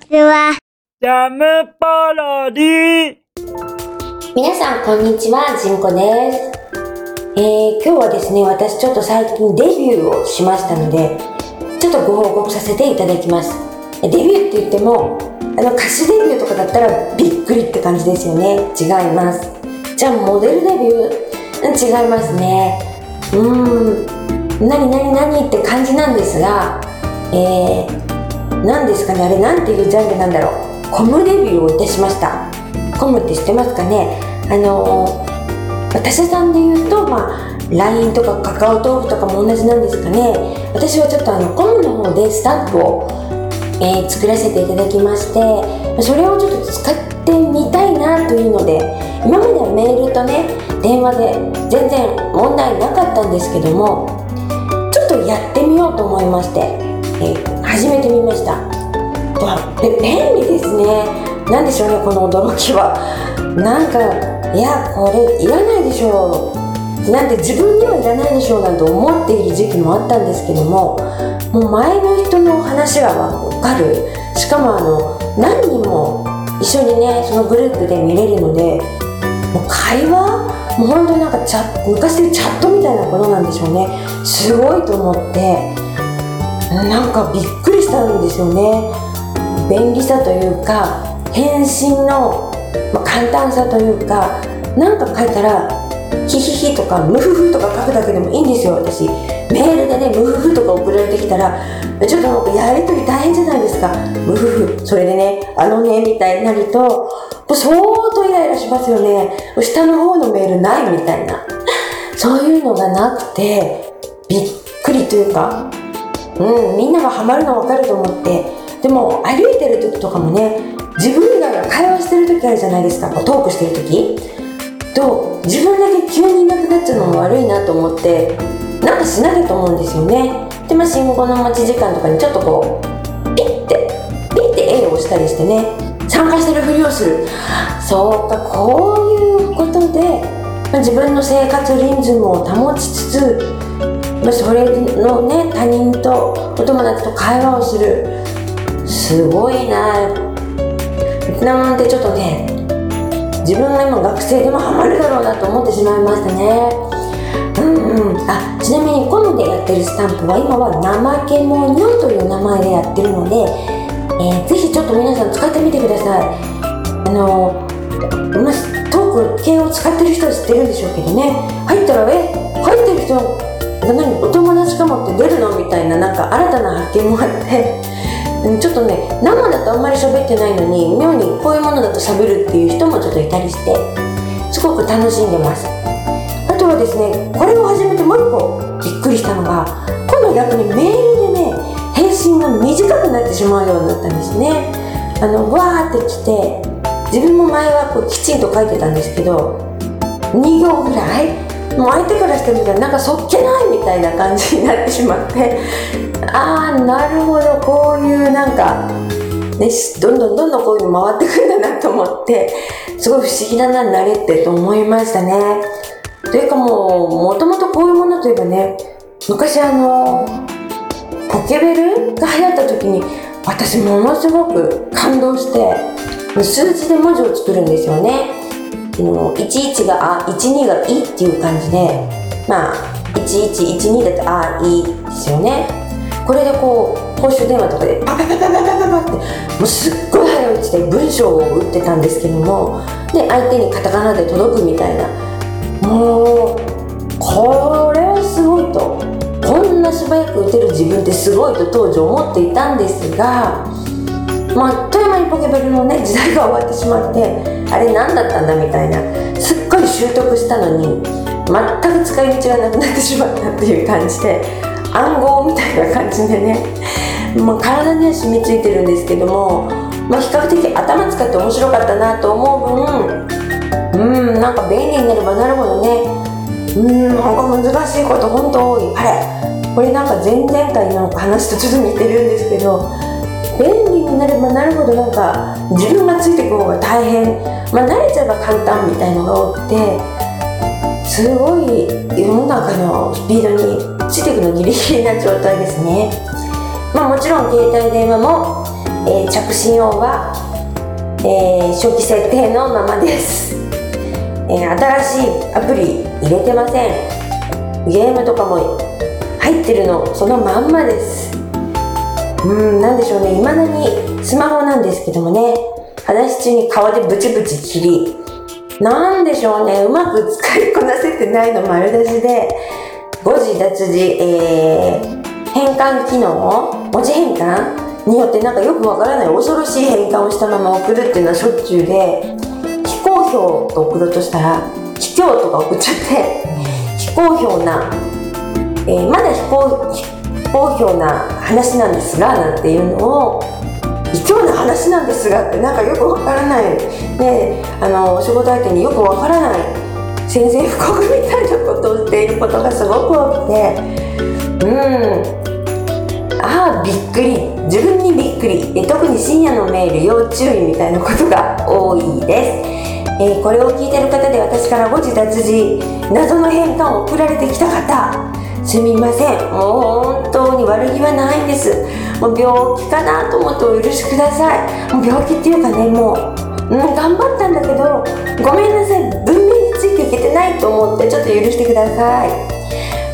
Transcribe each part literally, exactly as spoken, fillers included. ちは。ジャムパロディ。皆さんこんにちは、じんこです。えー、今日はですね、私ちょっと最近デビューをしましたので、ちょっとご報告させていただきます。デビューって言っても、あの歌手デビューとかだったらびっくりって感じですよね。違います。じゃあモデルデビュー、違いますね。うーん、なになになにって感じなんですが、えー、なんですかね、あれなんていうジャンルなんだろう。コムデビューをいたしました。コムって知ってますかね。あのー私さんで言うと、まあ、ライン とかカカオ豆腐とかも同じなんですかね。私はちょっとあのコムの方でスタンプを、えー、作らせていただきまして、それをちょっと使ってみたいなというので、今まではメールとね、電話で全然問題なかったんですけども、ちょっとやってみようと思いまして、えー、始めてみました。便利ですね。なんでしょうね、この驚きは。なんかいや、これいらないでしょうなんて、自分ではいらないでしょうなんて思っている時期もあったんですけども、もう前の人の話が分かる。しかもあの何人も一緒にね、そのグループで見れるので、もう会話もう本当になんかチャット、昔でチャットみたいなことなんでしょうね。すごいと思って、なんかびっくりしたんですよね。便利さというか、返信のまあ、簡単さというか、なんか書いたらヒヒヒとかムフフとか書くだけでもいいんですよ。私メールでね、ムフフとか送られてきたら、ちょっとなんかやりとり大変じゃないですか、ムフフ。それでね、あのねみたいになると、もう相当イライラしますよね。下の方のメールないみたいなそういうのがなくてびっくりというか、うん、みんながハマるの分かると思って。でも歩いてる時とかもね、自分以外が会話してる時あるじゃないですか、こうトークしてる時と、自分だけ急にいなくなっちゃうのも悪いなと思って、なんかしなきゃと思うんですよね。で、まあ、信号の待ち時間とかにちょっとこうピッてピッて A を押したりしてね、参加してるふりをする。そうか、こういうことで、まあ、自分の生活リズムを保ちつつ、まあ、それのね、他人とお友達と会話をする。すごいななんて、ちょっとね、自分が今学生でもハマるだろうなと思ってしまいましたね。うんうん、あ、ちなみにコムでやってるスタンプは今はナマケモニョという名前でやってるので、えー、ぜひちょっと皆さん使ってみてください。あのー、ま、トーク系を使ってる人は知ってるんでしょうけどね、入ったら、え、入ってる人が何、お友達かもって出るのみたいな、なんか新たな発見もあってちょっとね、生だとあんまり喋ってないのに、妙にこういうものだと喋るっていう人もちょっといたりして、すごく楽しんでます。あとはですね、これを始めてもう一個びっくりしたのが、今度逆にメールでね、返信が短くなってしまうようになったんですね。あの、わーって来て、自分も前はこうきちんと書いてたんですけど、にぎょうぐらいもう相手からしてみたら、なんかそっけないみたいな感じになってしまって、あー、なるほど、こういうなんか、ね、どんどんどんどんこういうの回ってくるんだなと思って、すごい不思議だな、慣れってと思いましたね。というか、もうもともとこういうものといえばね、昔あのポケベルが流行った時に、私ものすごく感動して、数字で文字を作るんですよね。じゅういちが「あ」「じゅうに」が「い」っていう感じで、まあじゅういち、じゅうにだって「あ」「い」ですよね。これでこう公衆電話とかでパパパパパパパって、もうすっごい早打ちで文章を打ってたんですけども、で相手にカタカナで届くみたいな、もうこれはすごいと、こんな素早く打てる自分ってすごいと当時思っていたんですが、まあ、あっという間にポケベルのね、時代が終わってしまって、あれ何だったんだみたいな、すっごい習得したのに全く使い道がなくなってしまったっていう感じで、暗号みたいな感じでね、まあ、体には染みついてるんですけども、まあ、比較的頭使って面白かったなと思う分、うん、なんか便利になればなるほどね、うん、なんか難しいこと本当多い。あれ、これなんか前々回の話とちょっと似てるんですけど、便利になればなるほど、なんか自分がついていく方が大変、まあ、慣れちゃえば簡単みたいのが多くて、すごい世の中のスピードについていくのギリギリな状態ですね。まあ、もちろん携帯電話も、えー、着信音は、えー、初期設定のままです。えー、新しいアプリ入れてません。ゲームとかも入ってるのそのまんまです。うん、なんでしょうね、未だにスマホなんですけどもね、話し中に顔でブチブチ切り、なんでしょうね、うまく使いこなせてないの丸出しで、誤字脱字、えー、変換機能、文字変換によってなんかよくわからない恐ろしい変換をしたまま送るっていうのはしょっちゅうで、非公表と送ろうとしたら非公とか送っちゃって、非公表な、えー、まだ非公表好評な話なんですがなんていうのを、異教な話なんですがってなんかよくわからないね、あの仕事相手によくわからない宣戦布告みたいなことをしていることがすごく多くて、うん、ああびっくり、自分にびっくりで、特に深夜のメール要注意みたいなことが多いです。えー、これを聞いている方で私から誤字脱字、謎の変換を送られてきた方、すみません、もう本当に悪気はないんです。もう病気かなと思ってお許しください。もう病気っていうかね、もう、もう頑張ったんだけどごめんなさい、文明についていけてないと思ってちょっと許してください。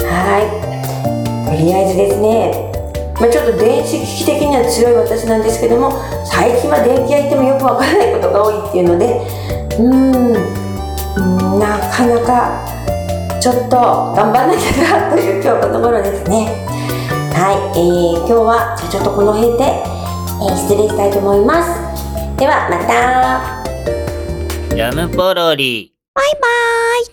はい、とりあえずですね、まあ、ちょっと電子機器的には強い私なんですけども、最近は電気屋行ってもよくわからないことが多いっていうので、うーん、なかなかちょっと頑張らなきゃなという今日この頃ですね。はい、えー、今日はちょっとこの辺で、えー、失礼したいと思います。ではまた。ラムポロリ、バイバイ。